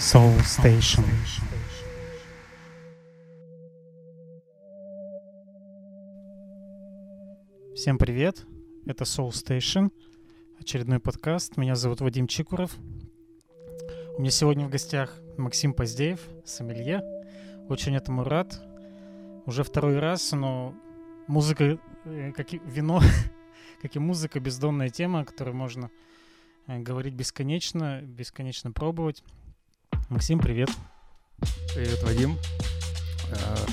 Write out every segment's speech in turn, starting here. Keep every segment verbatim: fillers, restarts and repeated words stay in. Soul Station. Всем привет, это Soul Station, очередной подкаст. Меня зовут Вадим Чикуров. У меня сегодня в гостях Максим Поздеев, сомелье. Очень этому рад. Уже второй раз, но музыка, как и вино, как и музыка, бездонная тема, о которой можно говорить бесконечно, бесконечно пробовать. Максим, привет. Привет, Вадим. Uh,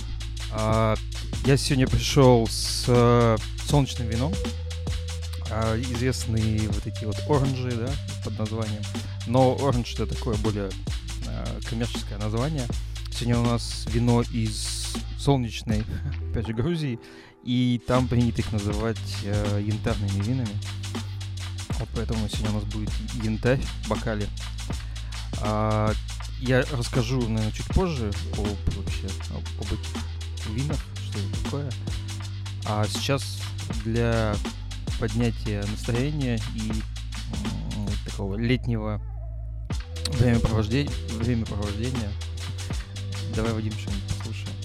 uh, я сегодня пришел с uh, солнечным вином. Uh, известные вот эти вот оранжи, да, под названием. Но оранж — это такое более uh, коммерческое название. Сегодня у нас вино из солнечной, опять же, Грузии. И там принято их называть uh, янтарными винами. Вот поэтому сегодня у нас будет янтарь в бокале. Uh, Я расскажу, наверное, чуть позже об, вообще, об, об этих винах, что это такое. А сейчас для поднятия настроения и м- такого летнего времяпровождения, времяпровождения. Давай, Вадим, что-нибудь послушаем.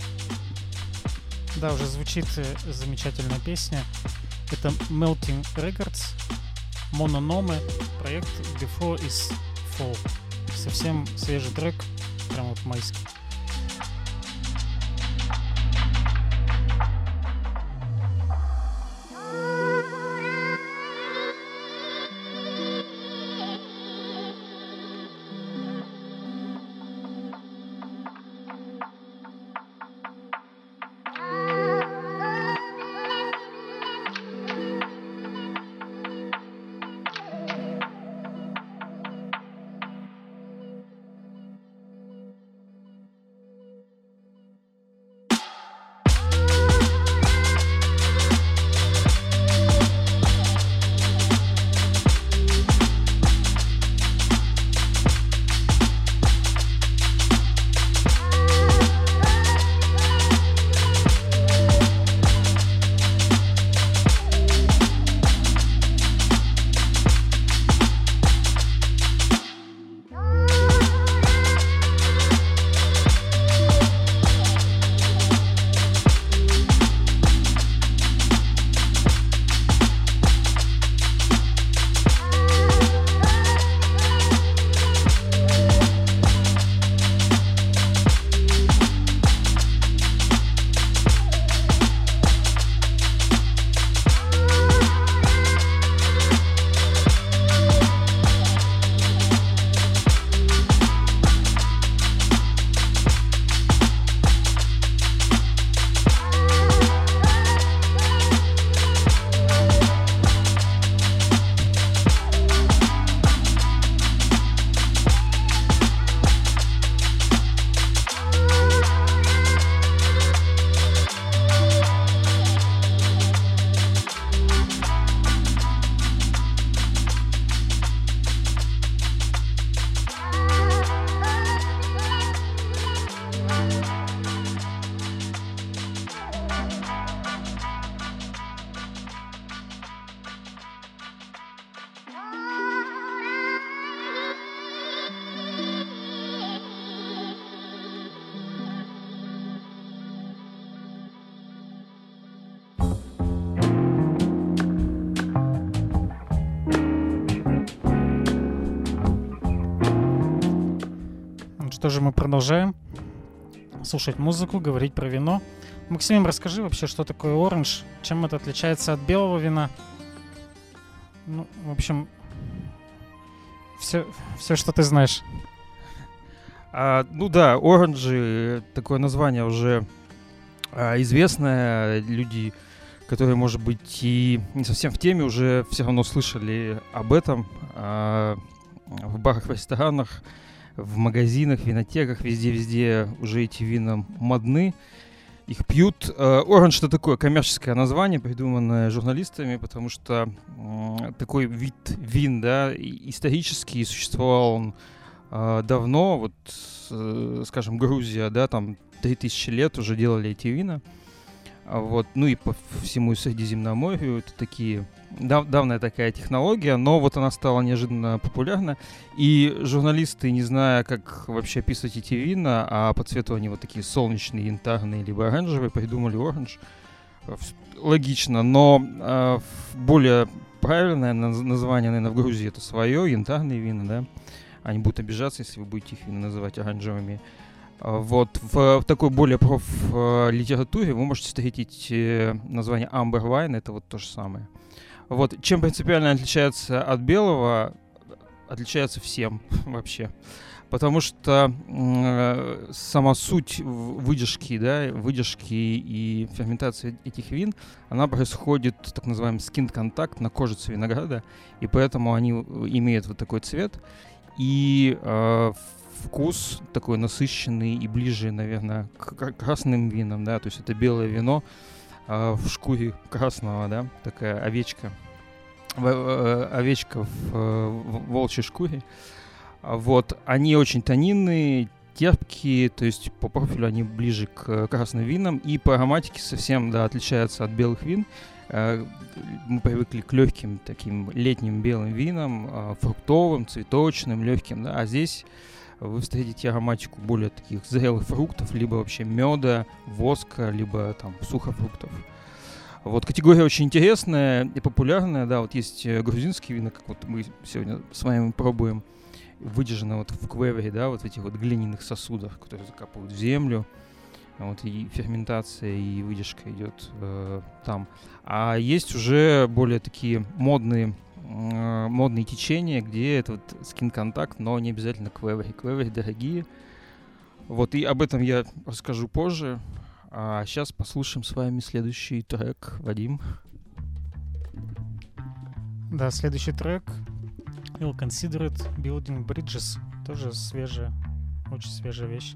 Да, уже звучит замечательная песня. Это Melting Records, Mononome, проект Before Is Fall. Совсем свежий трек, прям вот майский. Тоже мы продолжаем слушать музыку, говорить про вино. Максим, расскажи вообще, что такое оранж, чем это отличается от белого вина. Ну, в общем, все, все что ты знаешь. А, ну да, оранжи, такое название уже а, известное. Люди, которые, может быть, и не совсем в теме, уже все равно слышали об этом а, в барах, в ресторанах. В магазинах, винотеках, везде-везде уже эти вина модны. Их пьют. Orange — это такое коммерческое название, придуманное журналистами, потому что такой вид вин, да, исторический, существовал он давно. Вот, скажем, Грузия, да, там три тысячи лет уже делали эти вина. Вот, ну и по всему Средиземноморью это такие дав- давняя такая технология, но вот она стала неожиданно популярна. И журналисты, не зная, как вообще описывать эти вина, а по цвету они вот такие солнечные, янтарные, либо оранжевые, придумали оранж. Логично, но э, более правильное название, наверное, в Грузии это свое, янтарные вина, да. Они будут обижаться, если вы будете их вина называть оранжевыми. Вот, в, в такой более проф-литературе вы можете встретить название Amber Wine, это вот то же самое. Вот, чем принципиально отличается от белого, отличается всем вообще. Потому что э, сама суть выдержки, да, выдержки и ферментации этих вин, она происходит, так называемый skin-контакт на кожице винограда, и поэтому они имеют вот такой цвет. И э, вкус такой насыщенный и ближе, наверное, к красным винам, да, то есть это белое вино э, в шкуре красного, да, такая овечка, в, э, овечка в, в волчьей шкуре, вот, они очень тонинные, терпкие, то есть по профилю они ближе к красным винам и по ароматике совсем, да, отличаются от белых вин. Мы привыкли к легким таким летним белым винам, фруктовым, цветочным, легким, да, а здесь вы встретите ароматику более таких зрелых фруктов, либо вообще меда, воска, либо там сухофруктов. Вот, категория очень интересная и популярная, да, вот есть грузинские вина, как вот мы сегодня с вами пробуем, выдержаны вот в квевере, да, вот в этих вот глиняных сосудах, которые закапывают в землю. Вот и ферментация, и выдержка идет э, там. А есть уже более такие модные, э, модные течения, где это вот skin-контакт, но не обязательно квевери. Квевери дорогие. Вот, и об этом я расскажу позже. А сейчас послушаем с вами следующий трек. Вадим. Да, следующий трек. He'll Consider It, Building Bridges. Тоже свежая, очень свежая вещь.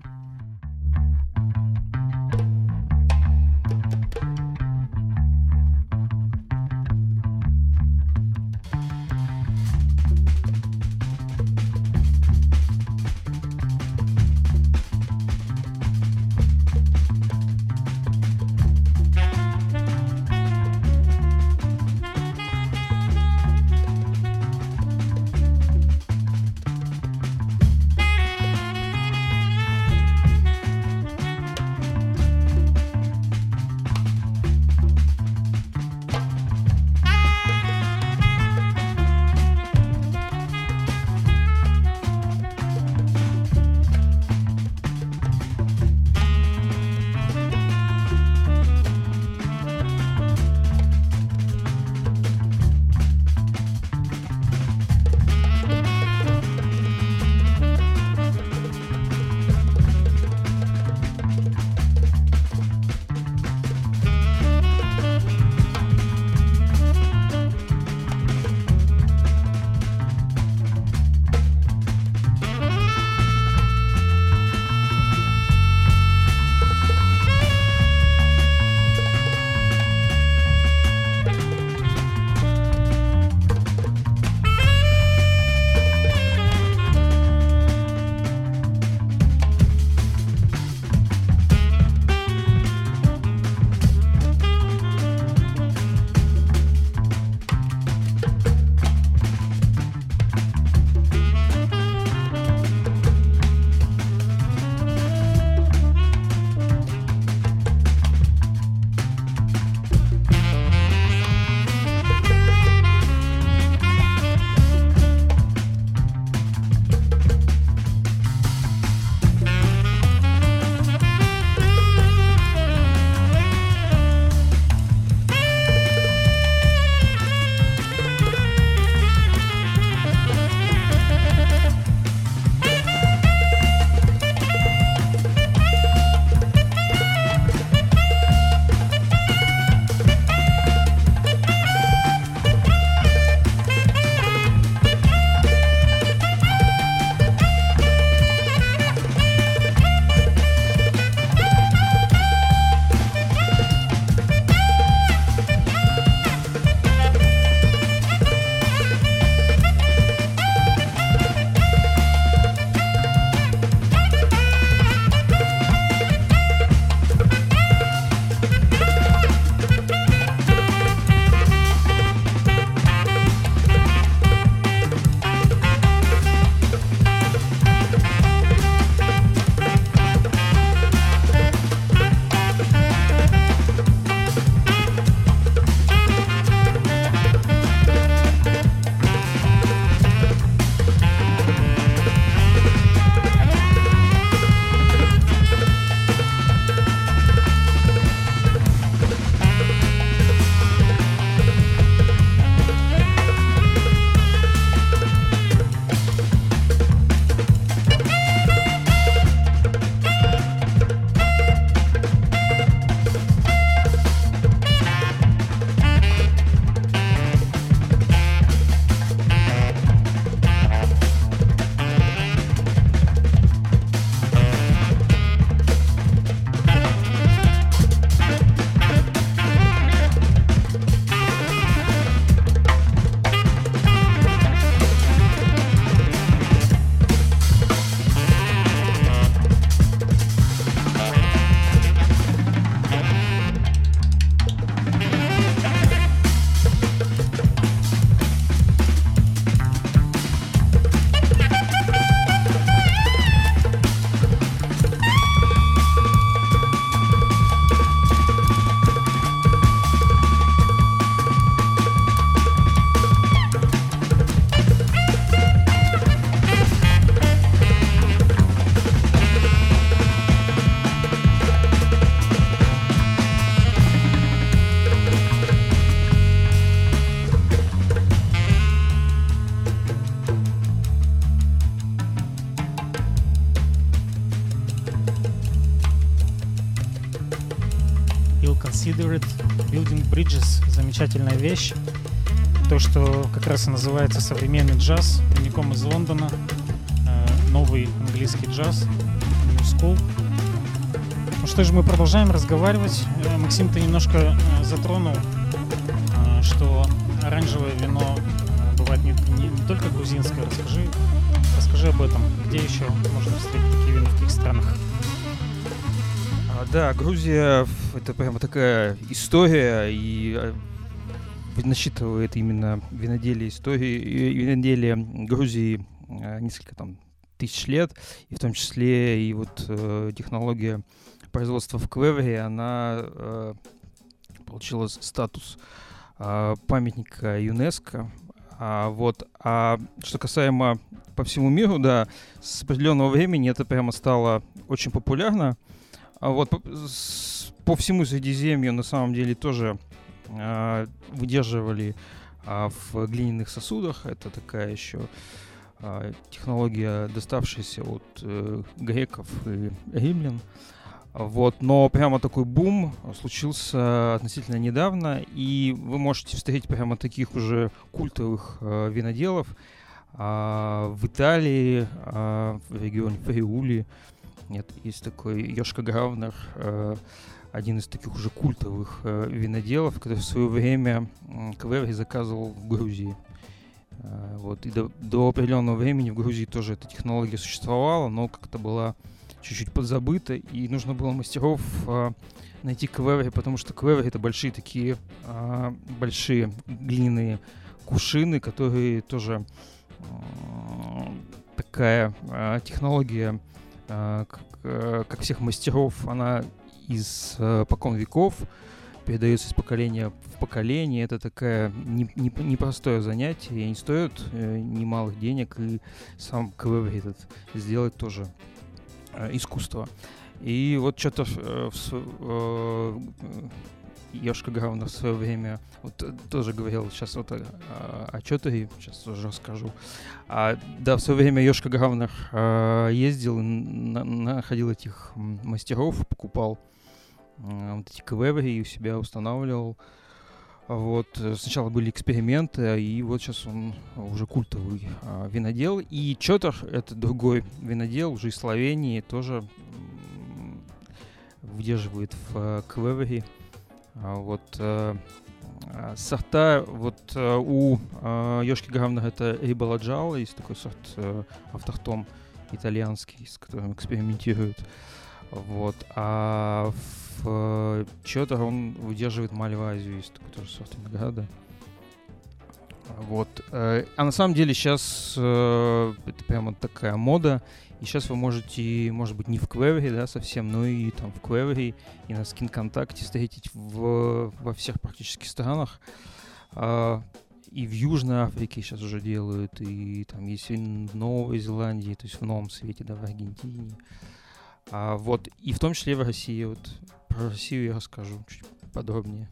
Favorite Building Bridges. Замечательная вещь. То, что как раз и называется современный джаз, прямиком из Лондона. Новый английский джаз, New School. Ну что же, мы продолжаем разговаривать. Максим-то немножко затронул, что оранжевое вино бывает не, не, не только грузинское. Расскажи, расскажи об этом. Где еще можно встретить такие вина, в каких странах? Да, Грузия — это прямо такая история, и насчитывает именно виноделие истории, виноделие Грузии несколько там тысяч лет, и в том числе и вот э, технология производства в Клевре, она э, получила статус э, памятника ЮНЕСКО. А, вот, а что касаемо по всему миру, да, с определенного времени это прямо стало очень популярно. А вот по, с, по всему Средиземью на самом деле тоже э, выдерживали э, в глиняных сосудах. Это такая еще технология, доставшаяся от э, греков и римлян. Вот. Но прямо такой бум случился относительно недавно, и вы можете встретить прямо таких уже культовых э, виноделов э, в Италии, э, в регионе Фриули. Нет, есть такой Йошко Гравнер, э, один из таких уже культовых э, виноделов, который в свое время э, Клеври заказывал в Грузии. Вот, и до, до определенного времени в Грузии тоже эта технология существовала, но как-то была чуть-чуть подзабыта, и нужно было мастеров а, найти клевери, потому что клевери — это большие такие а, большие глиняные кувшины, которые тоже а, такая а, технология, а, как, а, как всех мастеров, она из а, покон веков передается из поколения в поколение. Это такая не, не, непростое занятие, и не стоит э, немалых денег, и сам клевер этот сделать тоже э, искусство. И вот что-то э, э, Йошко Гравнер в свое время вот, тоже говорил сейчас вот э, о Чотаре, сейчас тоже расскажу. А, да, в свое время Йошко Гравнер э, ездил, на, находил этих мастеров, покупал вот эти клевери и у себя устанавливал. Вот. Сначала были эксперименты, и вот сейчас он уже культовый а, винодел. И Чотар — это другой винодел, уже из Словении, тоже м- выдерживает в а, клевери. А, вот, а, сорта вот, а, у а, Йошки Гравнера — это Рибола Джалла, есть такой сорт а, автохтон итальянский, с которым экспериментируют. Вот. А в Чотар он выдерживает Мальвазию, есть такой тоже сорт винограда. Вот. А на самом деле сейчас это прямо такая мода. И сейчас вы можете, может быть, не в Клеври, да, совсем, но и там в Клеври, и на Скинконтакте встретить в, во всех практически странах. И в Южной Африке сейчас уже делают, и там есть и в Новой Зеландии, то есть в новом свете, да, в Аргентине. А вот, и в том числе в России. Вот про Россию я расскажу чуть подробнее.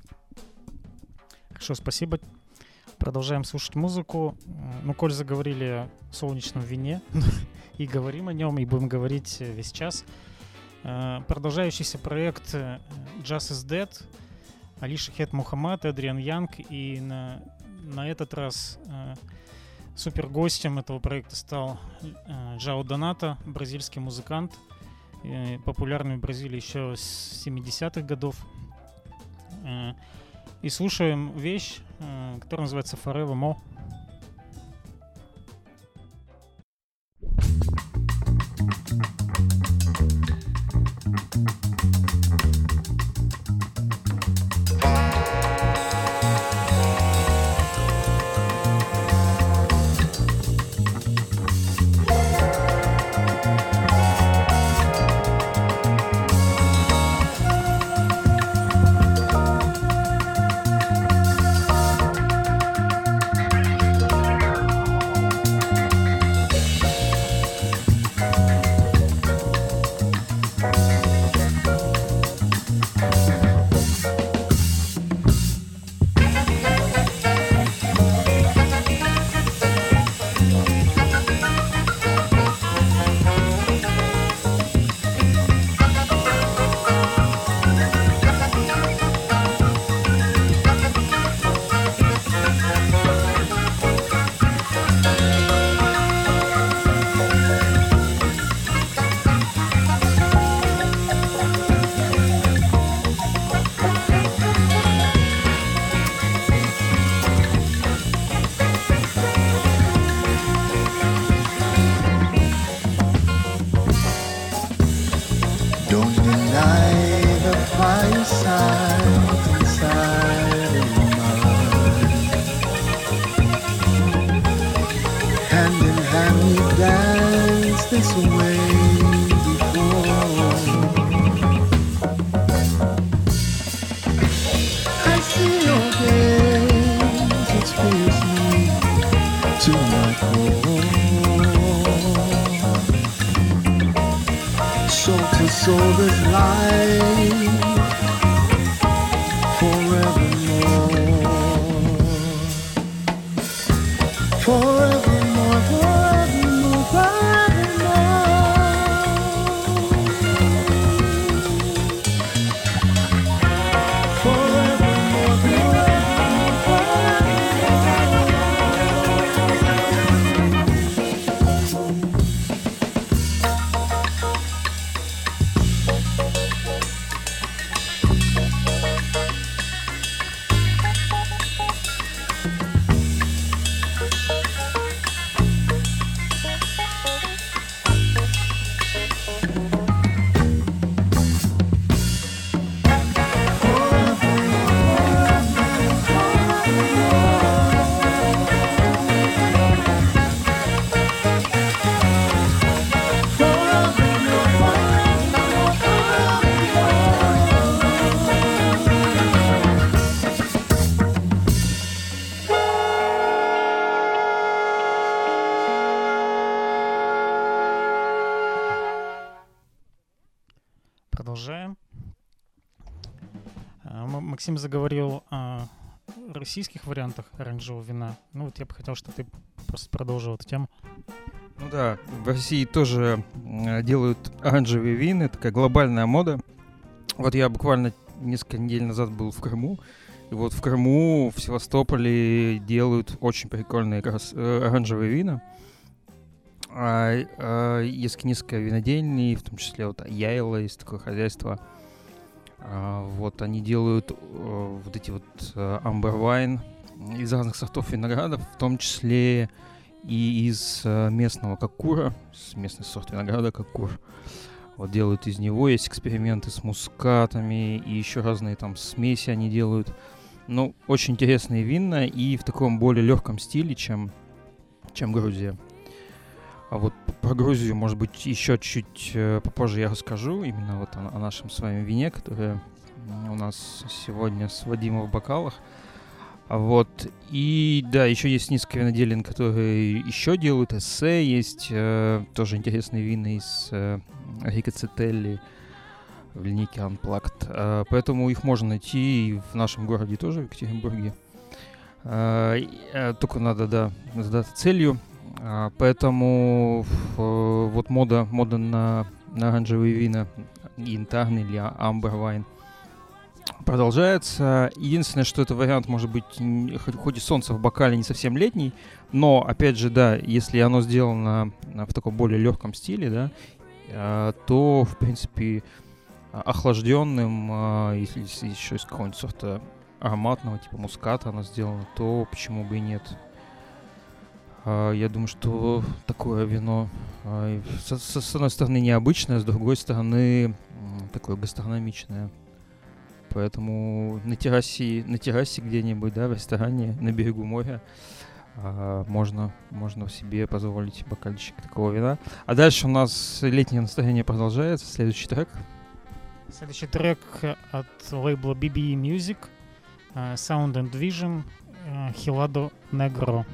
Хорошо, спасибо. Продолжаем слушать музыку. Ну, коль заговорили о солнечном вине, и говорим о нем, и будем говорить весь час. Продолжающийся проект Jazz is Dead, Алиша Хет Мухаммад, Эдриан Янг. И на, на этот раз супергостем этого проекта стал Джао Доната, бразильский музыкант, популярный в Бразилии еще с семидесятых годов. И слушаем вещь, которая называется Forever More. danced this way before. I see your gaze, it pulls me to my core. Soul to soul, this life. Максим заговорил о российских вариантах оранжевого вина. Ну вот я бы хотел, чтобы ты просто продолжил эту тему. Ну да, в России тоже делают оранжевые вины, такая глобальная мода. Вот я буквально несколько недель назад был в Крыму, и вот в Крыму, в Севастополе делают очень прикольные как раз оранжевые вина. Есть несколько винодельней, в том числе вот Яйла, есть такое хозяйство. Вот они делают э, вот эти вот амбервайн э, из разных сортов виноградов, в том числе и из э, местного кокура, с местный сорт винограда кокур. Вот делают из него, есть эксперименты с мускатами и еще разные там смеси они делают. Ну, очень интересные вина и в таком более легком стиле, чем, чем Грузия. А вот про Грузию, может быть, еще чуть э, попозже я расскажу, именно вот о, о нашем с вами вине, которое у нас сегодня с Вадимом в бокалах. А вот, и да, еще есть несколько виноделин, которые еще делают эссе, есть э, тоже интересные вина из э, Рикацетели в линейке Unplugged, э, поэтому их можно найти и в нашем городе тоже, в Екатеринбурге. Э, э, только надо, да, задаться целью. Uh, поэтому uh, вот мода, мода на, на оранжевые вина, янтарный или амбервайн, продолжается. Единственное, что этот вариант может быть, хоть и солнце в бокале, не совсем летний, но, опять же, да, если оно сделано в таком более легком стиле, да, uh, то, в принципе, охлажденным, uh, если, если еще из какого-нибудь сорта ароматного, типа муската оно сделано, то почему бы и нет. Uh, я думаю, что такое вино, uh, с, с, с одной стороны, необычное, с другой стороны, uh, такое гастрономичное. Поэтому на террасе, на террасе где-нибудь, да, в ресторане на берегу моря uh, можно, можно себе позволить бокальчик такого вина. А дальше у нас летнее настроение продолжается. Следующий трек. Следующий трек от лейбла би би и Music, uh, Sound and Vision, uh, Helado Negro.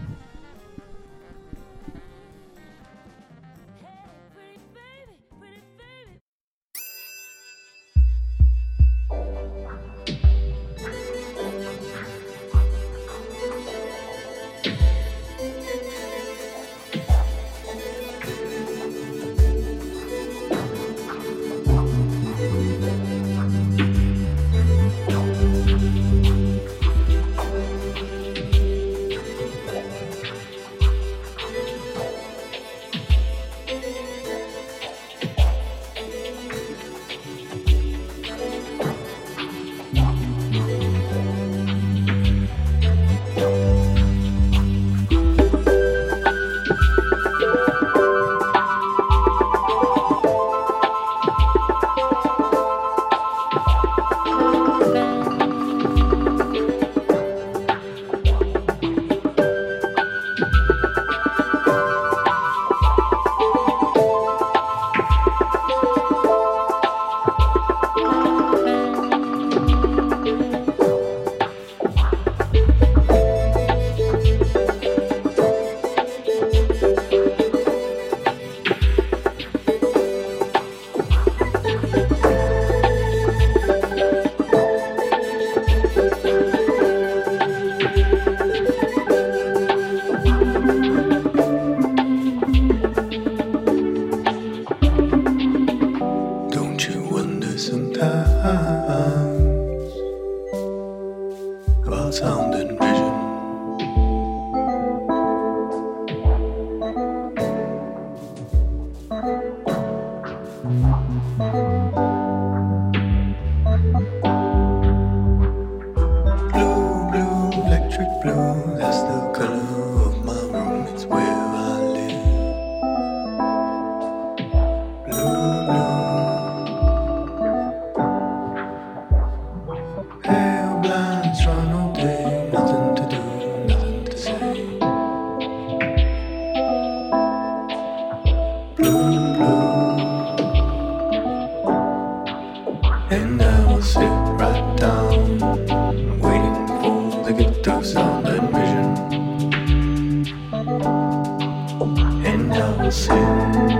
And I was sitting,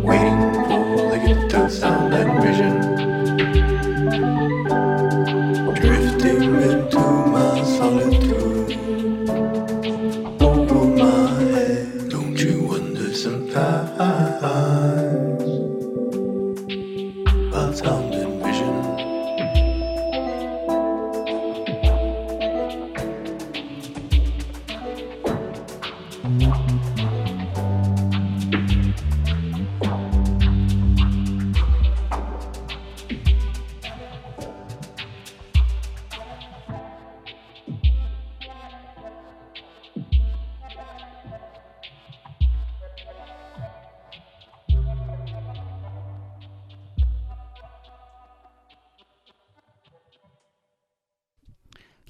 waiting for the gift of sound and vision, drifting into my solitude. Over my head, don't you wonder sometimes about sound and vision?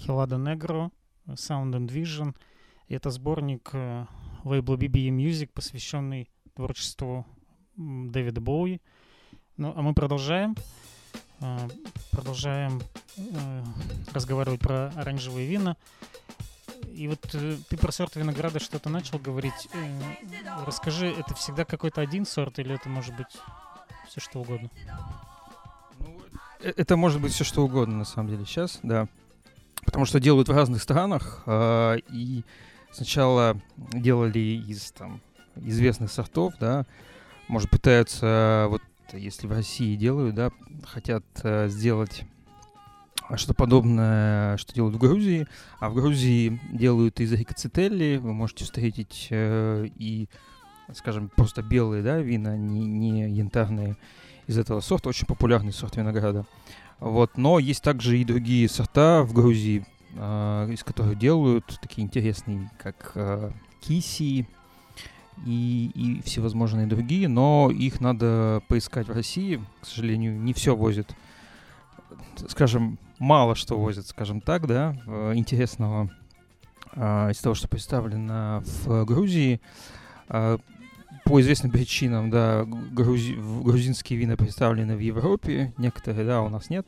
Helado Negro, Sound and Vision. Это сборник э, лейбла би би и Music, посвященный творчеству Дэвида Боуи. Ну, а мы продолжаем. Э, продолжаем э, разговаривать про оранжевые вина. И вот э, ты про сорт винограда что-то начал говорить. Э, расскажи, это всегда какой-то один сорт или это может быть все что угодно? Ну, это может быть все что угодно на самом деле сейчас, да. Потому что делают в разных странах, э, и сначала делали из там, известных сортов, да, может, пытаются, вот если в России делают, да, хотят э, сделать что-то подобное, что делают в Грузии, а в Грузии делают из рикоцителли, вы можете встретить э, и, скажем, просто белые, да, вина, не, не янтарные, из этого сорта, очень популярный сорт винограда. Вот, но есть также и другие сорта в Грузии, э, из которых делают такие интересные, как э, киси и, и всевозможные другие, но их надо поискать в России, к сожалению, не все возят, скажем, мало что возят, скажем так, да, интересного э, из того, что представлено в Грузии. Э, По известным причинам, да, грузи, грузинские вина представлены в Европе, некоторые, да, у нас нет.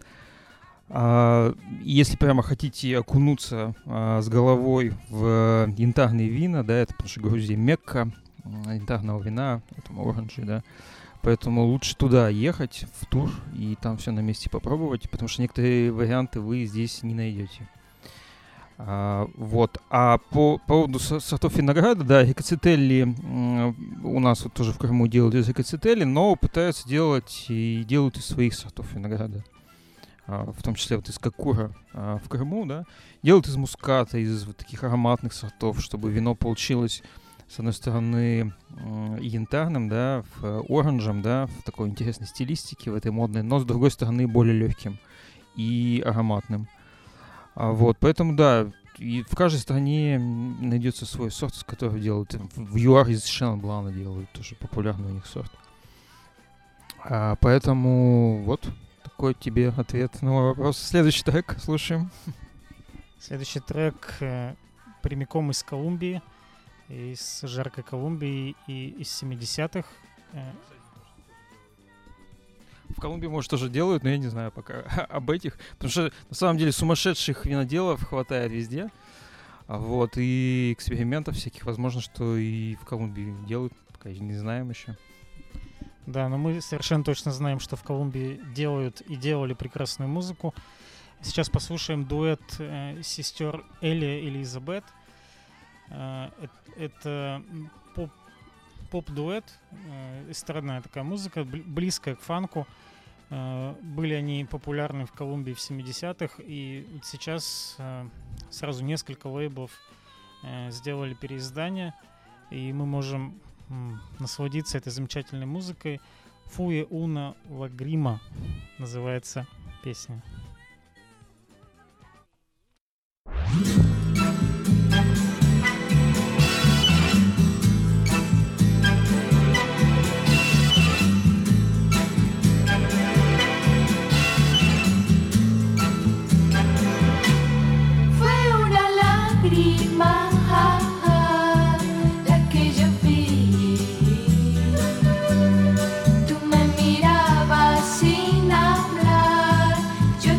А, если прямо хотите окунуться а, с головой в янтарные вина, да, это потому что Грузия Мекка янтарного вина, там оранжи, да, поэтому лучше туда ехать, в тур, и там все на месте попробовать, потому что некоторые варианты вы здесь не найдете. А, вот. А по поводу сортов винограда, да, рикоцителли у нас вот тоже в Крыму делают из рикоцителли, но пытаются делать и делают из своих сортов винограда, а, в том числе вот из кокура а, в Крыму, да, делают из муската, из вот таких ароматных сортов, чтобы вино получилось, с одной стороны, янтарным, да, оранжем, да, в такой интересной стилистике, в этой модной, но с другой стороны более легким и ароматным. Вот, поэтому, да, и в каждой стране найдется свой сорт, с которого делают. В ЮАР из Шенблана делают, тоже популярный у них сорт. А, поэтому вот такой тебе ответ на вопрос. Следующий трек слушаем. Следующий трек э, прямиком из Колумбии, из жаркой Колумбии и из семидесятых. Э. В Колумбии, может, тоже делают, но я не знаю пока об этих. Потому что, на самом деле, сумасшедших виноделов хватает везде. Вот, и экспериментов всяких, возможно, что и в Колумбии делают. Пока не знаем еще. Да, но мы совершенно точно знаем, что в Колумбии делают и делали прекрасную музыку. Сейчас послушаем дуэт э, сестер Эли и Элизабет. Э, это поп Поп-дуэт, э, эстрадная такая музыка, бли- близкая к фанку. Э, были они популярны в Колумбии в семидесятых, и сейчас э, сразу несколько лейблов э, сделали переиздание, и мы можем э, насладиться этой замечательной музыкой. «Фуе уна лагрима» называется песня. Tú me mirabas sin hablar, yo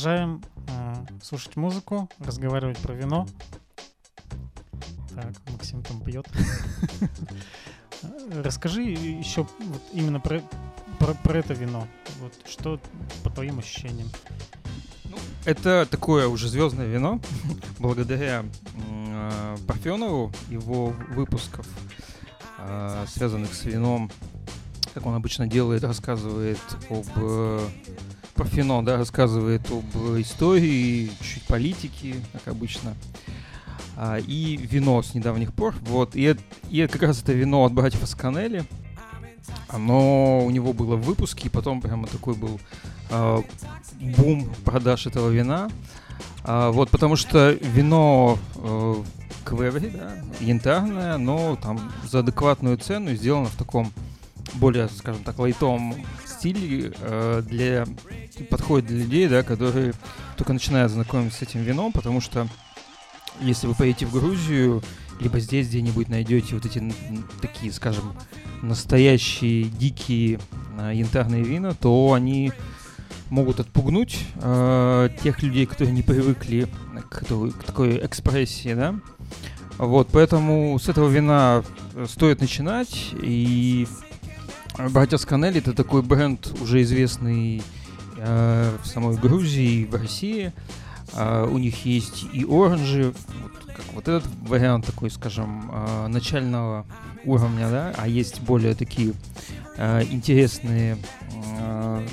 продолжаем э, слушать музыку, разговаривать про вино. Так, Максим там пьет. Расскажи еще вот именно про, про, про это вино. Вот что по твоим ощущениям? Это такое уже звездное вино. Благодаря э, Парфенову, его выпусков, э, связанных с вином, как он обычно делает, рассказывает об... Э, Парфенон, да, рассказывает об истории, чуть политики, как обычно. А, и вино с недавних пор. Вот, и, и как раз это вино от братьев Асканели. Оно у него было в выпуске, и потом прямо такой был э, бум продаж этого вина. А, вот, потому что вино э, квеври, да, янтарное, но там за адекватную цену сделано в таком более, скажем так, лайтовом стиле, э, для, подходит для людей, да, которые только начинают знакомиться с этим вином, потому что если вы поедете в Грузию, либо здесь где-нибудь найдете вот эти такие, скажем, настоящие дикие э, янтарные вина, то они могут отпугнуть э, тех людей, которые не привыкли к, к такой экспрессии, да. Вот, поэтому с этого вина стоит начинать. И «Братья Асканели» — это такой бренд, уже известный э, в самой Грузии и в России. Э, у них есть и оранжи, вот, как вот этот вариант такой, скажем, э, начального уровня, да, а есть более такие э, интересные э,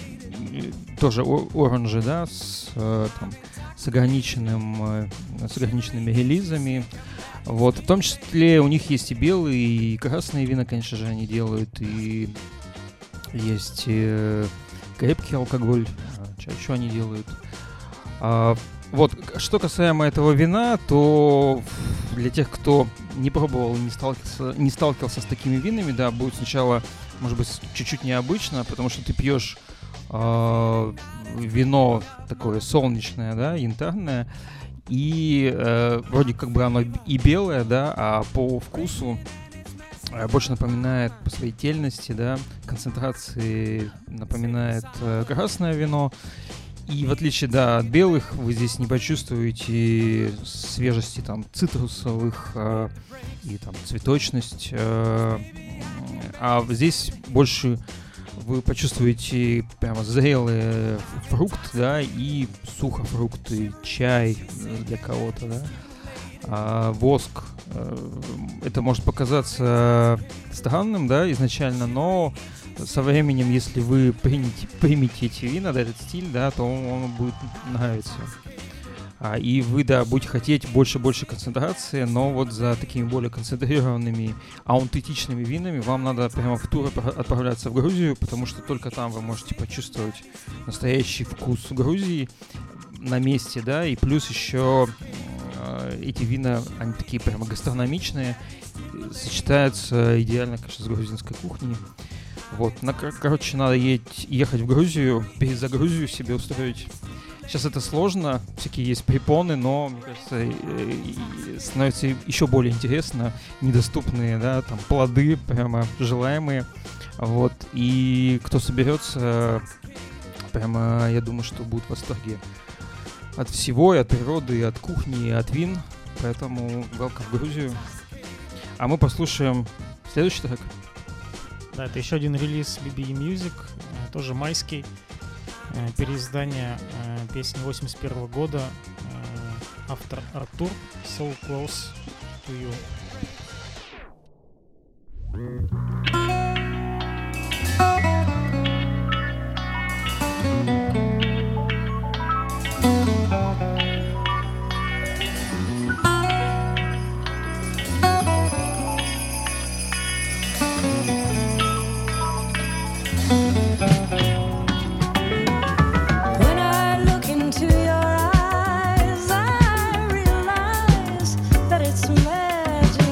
тоже о- оранжи, да, с, э, там, с, ограниченным, э, с ограниченными релизами. Вот, в том числе у них есть и белые, и красные вина, конечно же, они делают, и есть и крепкий алкоголь, что они делают. А, вот, что касаемо этого вина, то для тех, кто не пробовал, не сталкивался, не сталкивался с такими винами, да, будет сначала, может быть, чуть-чуть необычно, потому что ты пьешь а, вино такое солнечное, да, янтарное. И э, вроде как бы оно и белое, да, а по вкусу больше напоминает по своей тельности, да, концентрации напоминает э, красное вино. И в отличие, да, от белых, вы здесь не почувствуете свежести там цитрусовых э, и там цветочность. Э, а здесь больше вы почувствуете прямо зрелый фрукт, да, и сухофрукты, чай для кого-то, да, а, воск. Это может показаться странным, да, изначально, но со временем, если вы примете, примете эти вина, да, этот стиль, да, то он будет нравиться. А, и вы, да, будете хотеть больше-больше концентрации, но вот за такими более концентрированными, аутентичными винами вам надо прямо в тур отправляться в Грузию, потому что только там вы можете почувствовать настоящий вкус Грузии на месте, да, и плюс еще э, эти вина, они такие прямо гастрономичные, сочетаются идеально, конечно, с грузинской кухней. Вот, на, короче, надо едь, ехать в Грузию, перезагрузию себе устроить. Сейчас это сложно, всякие есть препоны, но, мне кажется, становится еще более интересно, недоступные, да, там, плоды прямо желаемые, вот, и кто соберется, прямо, я думаю, что будут в восторге от всего, и от природы, и от кухни, и от вин, поэтому welcome в Грузию. А мы послушаем следующий трек. Да, это еще один релиз би би и Music, тоже майский. Переиздание э, песни восемьдесят первого года, э, автор Артур, So Close to You. It's magic.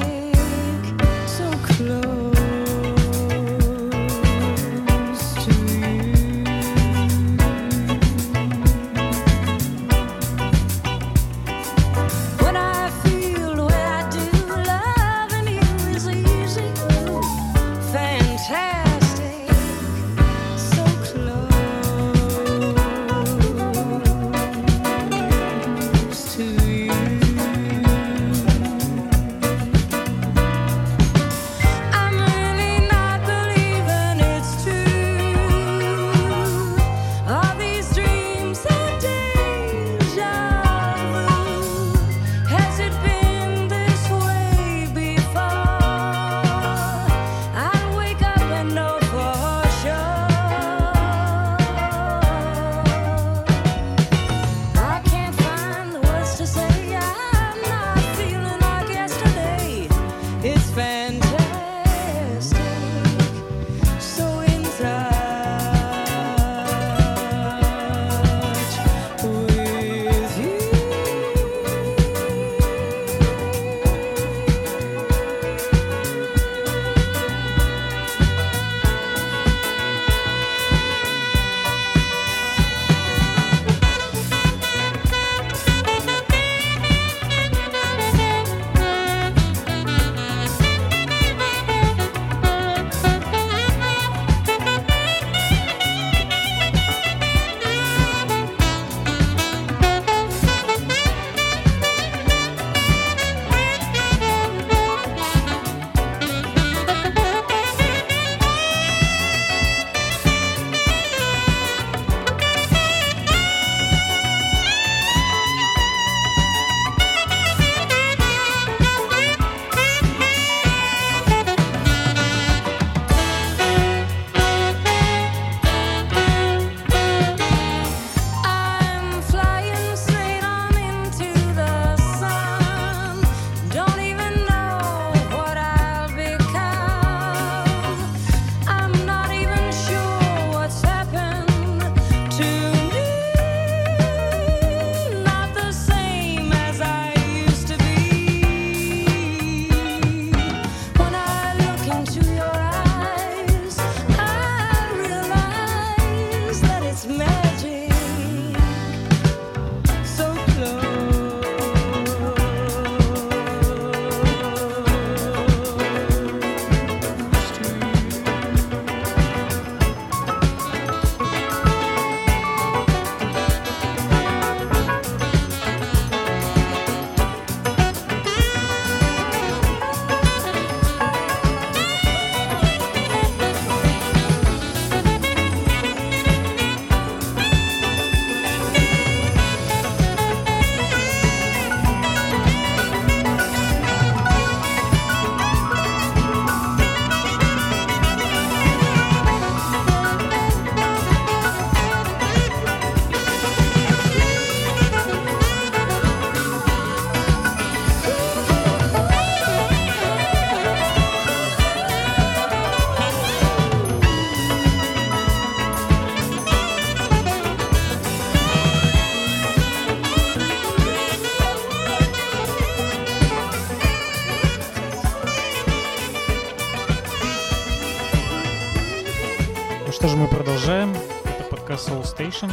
же, мы продолжаем. Это подкаст Soul Station.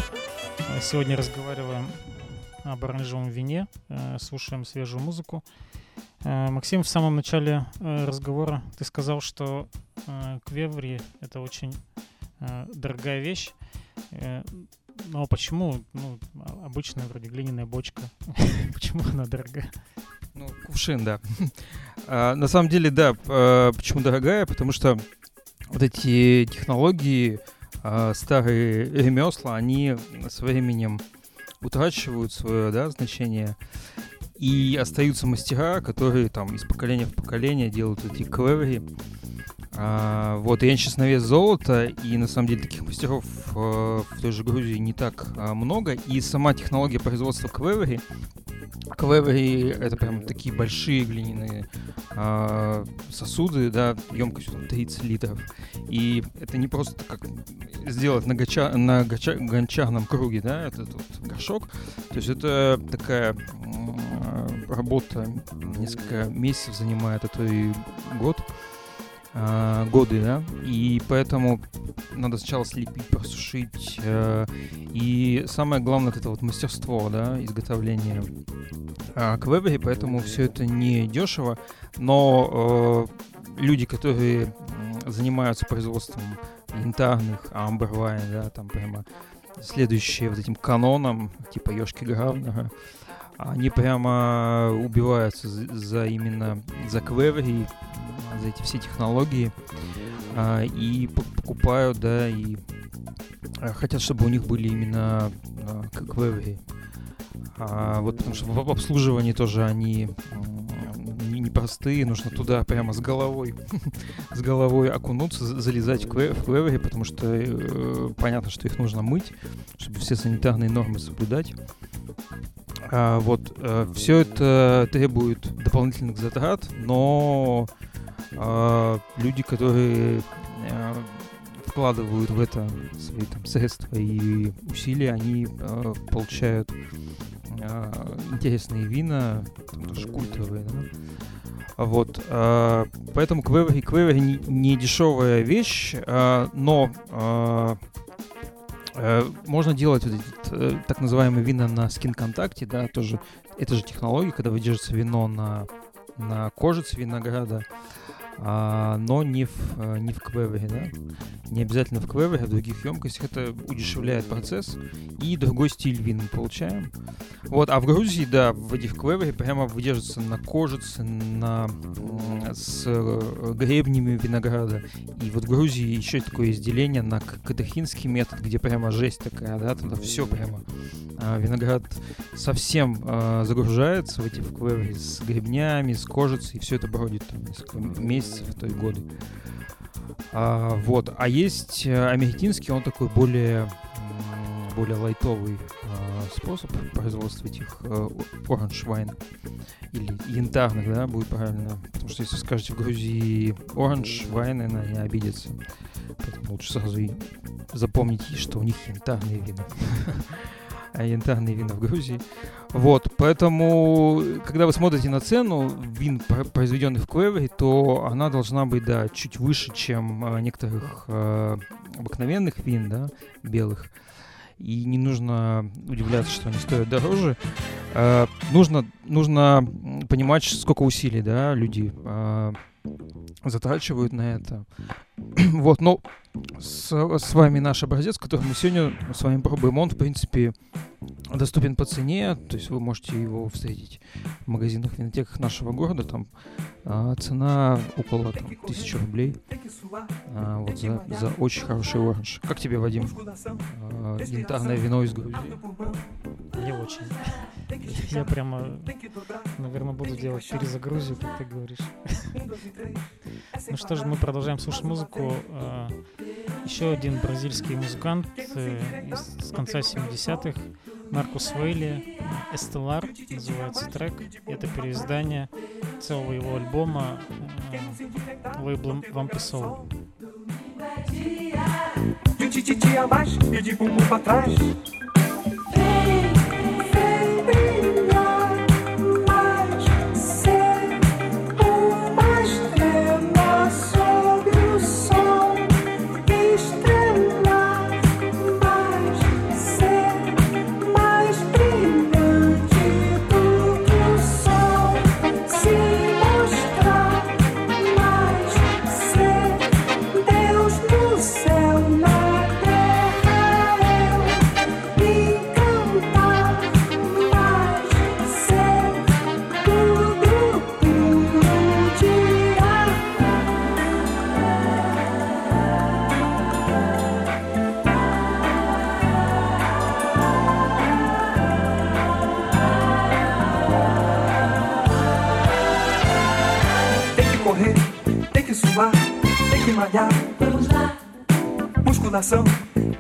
Сегодня разговариваем об оранжевом вине, слушаем свежую музыку. Максим, в самом начале разговора ты сказал, что квеври — это очень дорогая вещь. Но почему? Ну, обычная вроде глиняная бочка. Почему она дорогая? Ну, кувшин, да. На самом деле, да. Почему дорогая? Потому что вот эти технологии, э, старые ремесла, они со временем утрачивают свое, да, значение. И остаются мастера, которые там из поколения в поколение делают эти квеври. А, вот, и они сейчас на вес золота, и на самом деле таких мастеров э, в той же Грузии не так э, много. И сама технология производства квеври, квеври — это прям такие большие глиняные э, сосуды, да, емкостью там тридцать литров. И это не просто как сделать на, гончар, на гончар, гончарном круге, да, этот вот горшок. То есть это такая э, работа, несколько месяцев занимает, а то и год. Uh, годы, да, и поэтому надо сначала слепить, просушить, uh, и самое главное — это вот мастерство, да, изготовления uh, квеври, поэтому все это не дешево, но uh, люди, которые занимаются производством янтарных амбервайн, да, там прямо следующие вот этим канонам, типа Йошки Гравнера, они прямо убиваются за, за именно за квеври, за эти все технологии, а, и покупают, да, и хотят, чтобы у них были именно а, квеври. А, вот, потому что в обслуживании тоже они непростые, нужно туда прямо с головой, с головой окунуться, залезать в квеври, потому что э, понятно, что их нужно мыть, чтобы все санитарные нормы соблюдать. А, вот, э, все это требует дополнительных затрат, но э, люди, которые э, вкладывают в это свои там средства и усилия, они э, получают э, интересные вина, даже культовые, да? Вот, э, поэтому квеври, квеври не, не дешевая вещь, э, но э, можно делать вот эти так называемые вина на скин-контакте, да, тоже, это же технология, когда выдерживается вино на, на кожице винограда, а, но не в, не в квеври, да, не обязательно в квеври, а в других емкостях, это удешевляет процесс, и другой стиль вин мы получаем. Вот, а в Грузии, да, в этих квеври прямо выдерживается на кожице, на, с гребнями винограда. И вот в Грузии еще такое изделение на катахинский метод, где прямо жесть такая, да, тогда все прямо. Виноград совсем э, загружается в эти квеври с гребнями, с кожицей, и все это бродит там несколько месяцев, а то и годы. А, вот, а есть американский, он такой более, более лайтовый э, способ производства этих э, orange wine, или янтарных, да, будет правильно, потому что если скажете в Грузии orange wine, наверное, они обидятся, поэтому лучше сразу и запомните, что у них янтарные вина. Янтарные вина в Грузии. Вот, поэтому, когда вы смотрите на цену вин, произведенных в квеври, то она должна быть, да, чуть выше, чем э, некоторых э, обыкновенных вин, да, белых. И не нужно удивляться, что они стоят дороже. Э, нужно, нужно понимать, сколько усилий, да, люди э, затрачивают на это. Вот, но с, с вами наш образец, который мы сегодня с вами пробуем, он, в принципе, доступен по цене, то есть вы можете его встретить в магазинах, винотеках нашего города, там а, цена около там, тысячи рублей а, вот, за, за очень хороший оранж. Как тебе, Вадим, а, янтарное вино из Грузии? Не очень. Я прямо, наверное, буду делать перезагрузию, как ты говоришь. Ну что же, мы продолжаем слушать музыку. Еще один бразильский музыкант с конца семидесятых, Маркус Вэйли, «Эстелар» называется трек. Это переиздание целого его альбома Weeble Wampy Soul. Estrela correr, tem que suar, tem que malhar. Vamos lá. Musculação,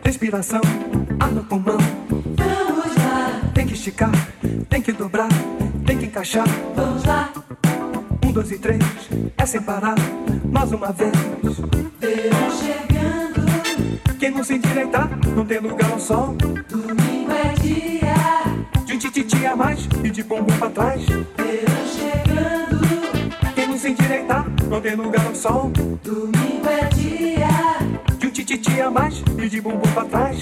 respiração, ar no pulmão. Vamos lá. Tem que esticar, tem que dobrar, tem que encaixar. Vamos lá. Um, dois e três, é sem parar, mais uma vez. Verão chegando. Quem não se endireitar, não tem lugar ao sol. Domingo é dia de um tititi a mais e de bumbum pra trás. Verão chegando. Quem não se endireitar, não tem lugar ao sol. Domingo é dia de um tititi a mais e de bumbum pra trás.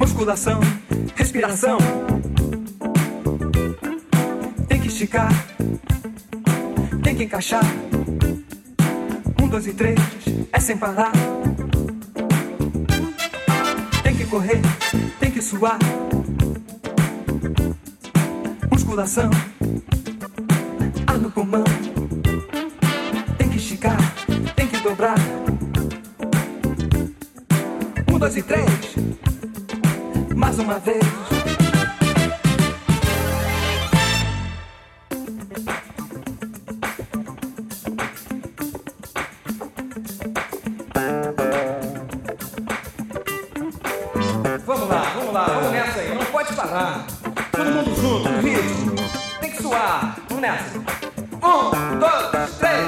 Musculação, respiração. Tem que esticar, tem que encaixar. Um, dois e três, é sem parar. Tem que correr, tem que suar. Musculação, ar no pulmão. Tem que esticar, tem que dobrar. Um, dois e três, mais uma vez. Vamos lá, vamos lá, vamos nessa aí, não pode parar. Todo mundo junto, no ritmo. Tem que suar, vamos nessa. Um, dois, três.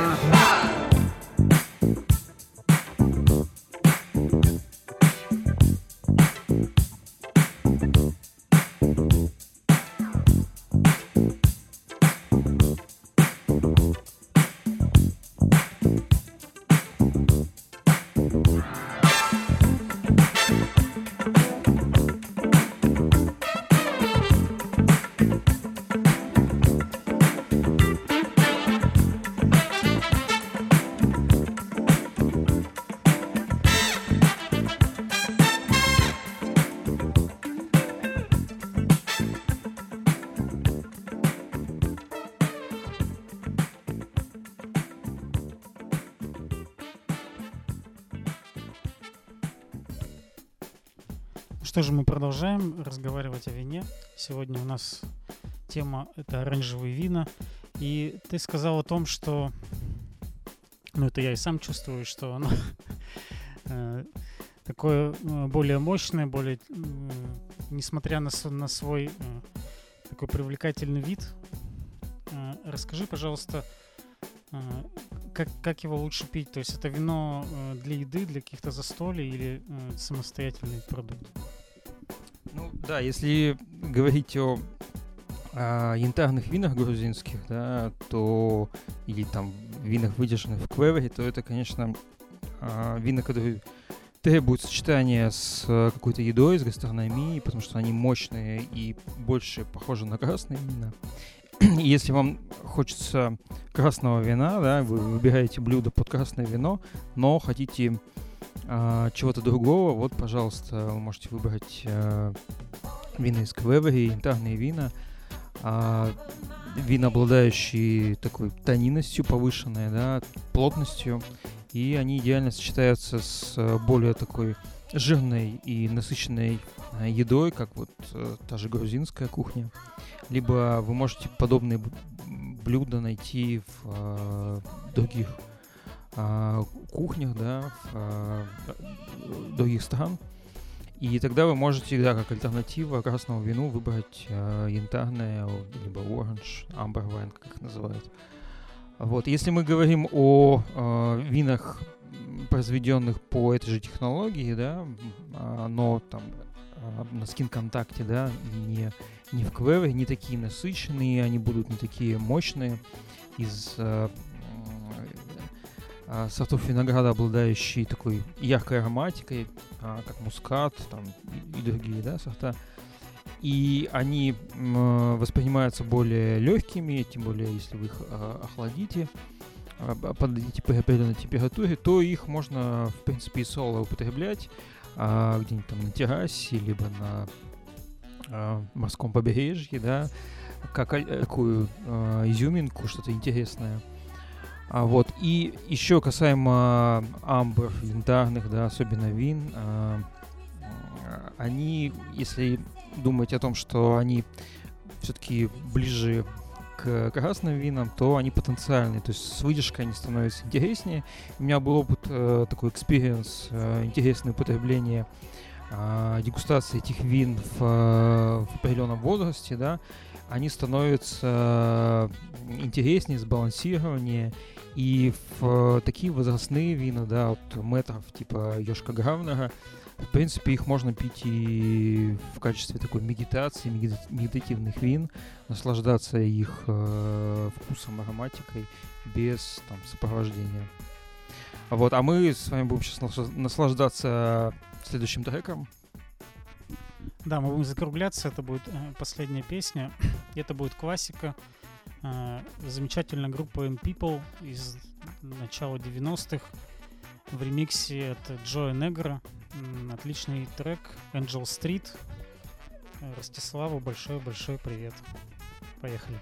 Что же, мы продолжаем разговаривать о вине. Сегодня у нас тема — это оранжевые вина. И ты сказал о том, что... Ну, это я и сам чувствую, что оно такое более мощное, более... Несмотря на, на свой такой привлекательный вид. Расскажи, пожалуйста, как, как его лучше пить? То есть это вино для еды, для каких-то застолий или самостоятельный продукт? Ну да, если говорить о, о янтарных винах грузинских, да, то или там винах, выдержанных в квевре, то это, конечно, вина, которые требуют сочетания с какой-то едой, с гастрономией, потому что они мощные и больше похожи на красные вина. Если вам хочется красного вина, да, вы выбираете блюдо под красное вино, но хотите чего-то другого, вот, пожалуйста, вы можете выбрать э, вина из квеври, янтарные вина, э, вина, обладающие такой тонинностью повышенной, да, плотностью, и они идеально сочетаются с более такой жирной и насыщенной едой, как вот э, та же грузинская кухня. Либо вы можете подобные блюда найти в э, других кухнях, да, в других стран. И тогда вы можете, да, как альтернатива красному вину выбрать янтарное, либо оранж, амбервайн, как их называют. Вот. Если мы говорим о винах, произведенных по этой же технологии, да, но там на скин-контакте, да, не, не в квеве, не такие насыщенные, они будут не такие мощные, из э, э, сортов винограда, обладающие такой яркой ароматикой, э, как мускат там, и, и другие, да, сорта. И они э, воспринимаются более легкими, тем более если вы их э, охладите, подадите при определенной температуре, то их можно, в принципе, и соло употреблять а, где-нибудь там на террасе, либо на а, морском побережье, да, как такую а, изюминку, что-то интересное. А, вот. И еще касаемо амбр, янтарных, да, особенно вин, а, они, если думать о том, что они все-таки ближе к красным винам, то они потенциальные, то есть с выдержкой они становятся интереснее. У меня был опыт, э, такой экспириенс, э, интересное употребление, э, дегустации этих вин в, в определенном возрасте, да, они становятся интереснее, сбалансированнее, и в такие возрастные вина, да, от метров типа Йошко Гравнера, в принципе, их можно пить и в качестве такой медитации, медитативных вин, наслаждаться их э, вкусом, ароматикой без там сопровождения. Вот, а мы с вами будем сейчас наслаждаться следующим треком. Да, мы будем закругляться, это будет последняя песня, это будет классика. Э, замечательная группа эм-People из начала девяностых в ремиксе от Джо и Негро. Отличный трек Angel Street. Ростиславу большой-большой привет. Поехали.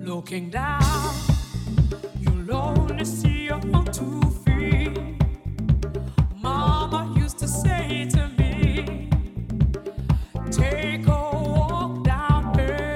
Looking down, you'll only see your own two feet. Mama used to say to me, take a walk down there.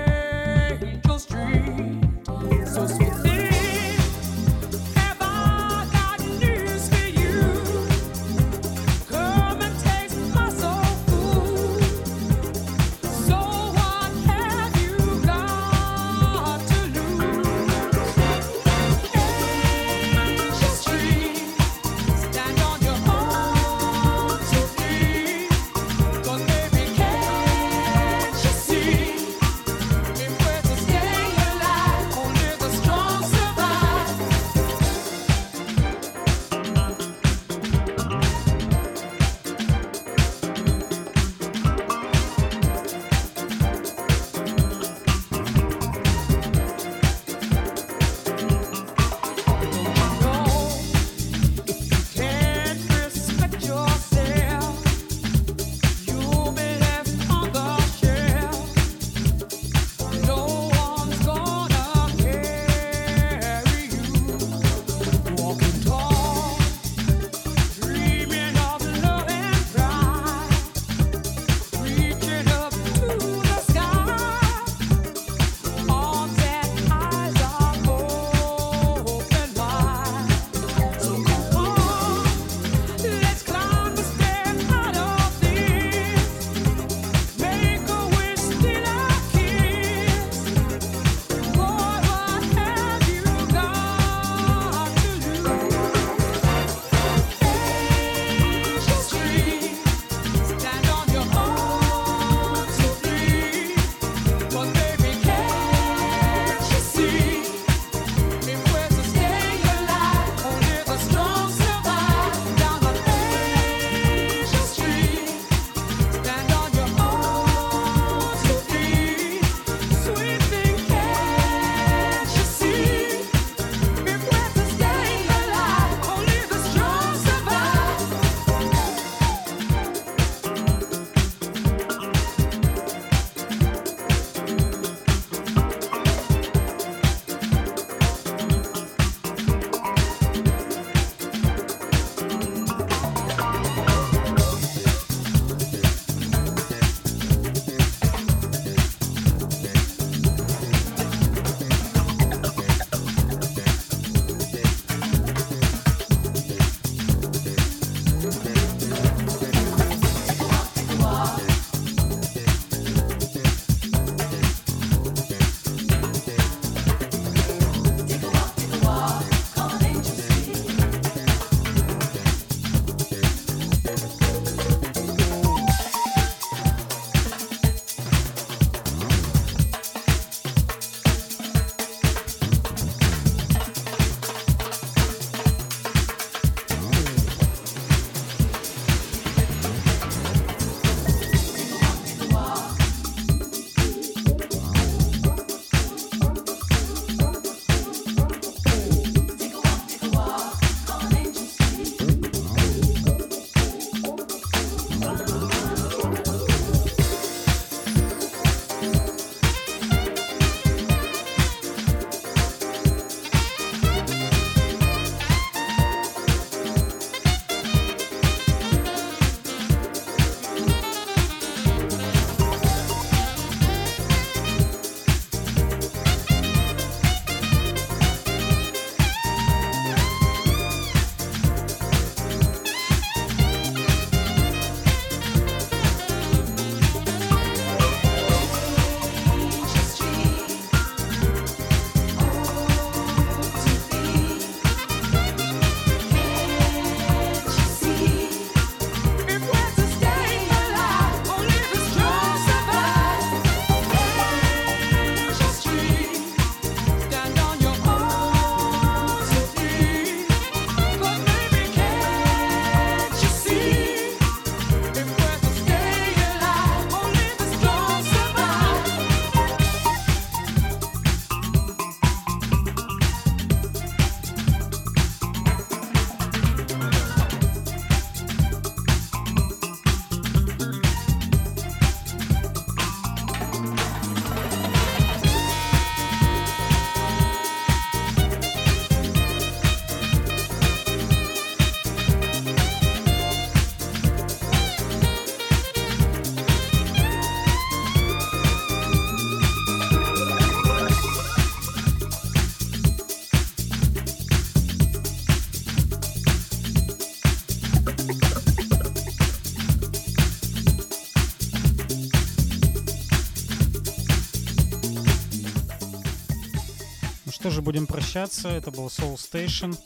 тоже будем прощаться. Это был Soul Station.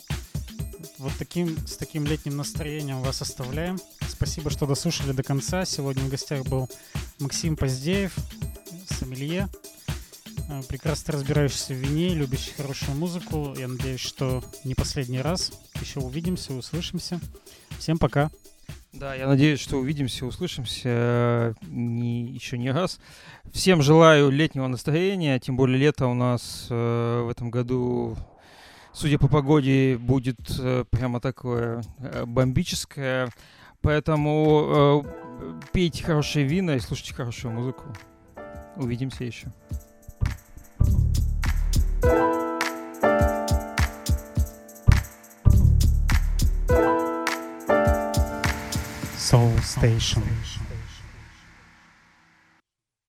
Вот таким, с таким летним настроением вас оставляем. Спасибо, что дослушали до конца. Сегодня в гостях был Максим Поздеев, сомелье, прекрасно разбирающийся в вине, любящий хорошую музыку. Я надеюсь, что не последний раз. Еще увидимся, услышимся. Всем пока. Да, я надеюсь, что увидимся, услышимся не, еще не раз. Всем желаю летнего настроения, тем более лето у нас э, в этом году, судя по погоде, будет э, прямо такое э, бомбическое. Поэтому э, пейте хорошие вина и слушайте хорошую музыку. Увидимся еще. Soul Station.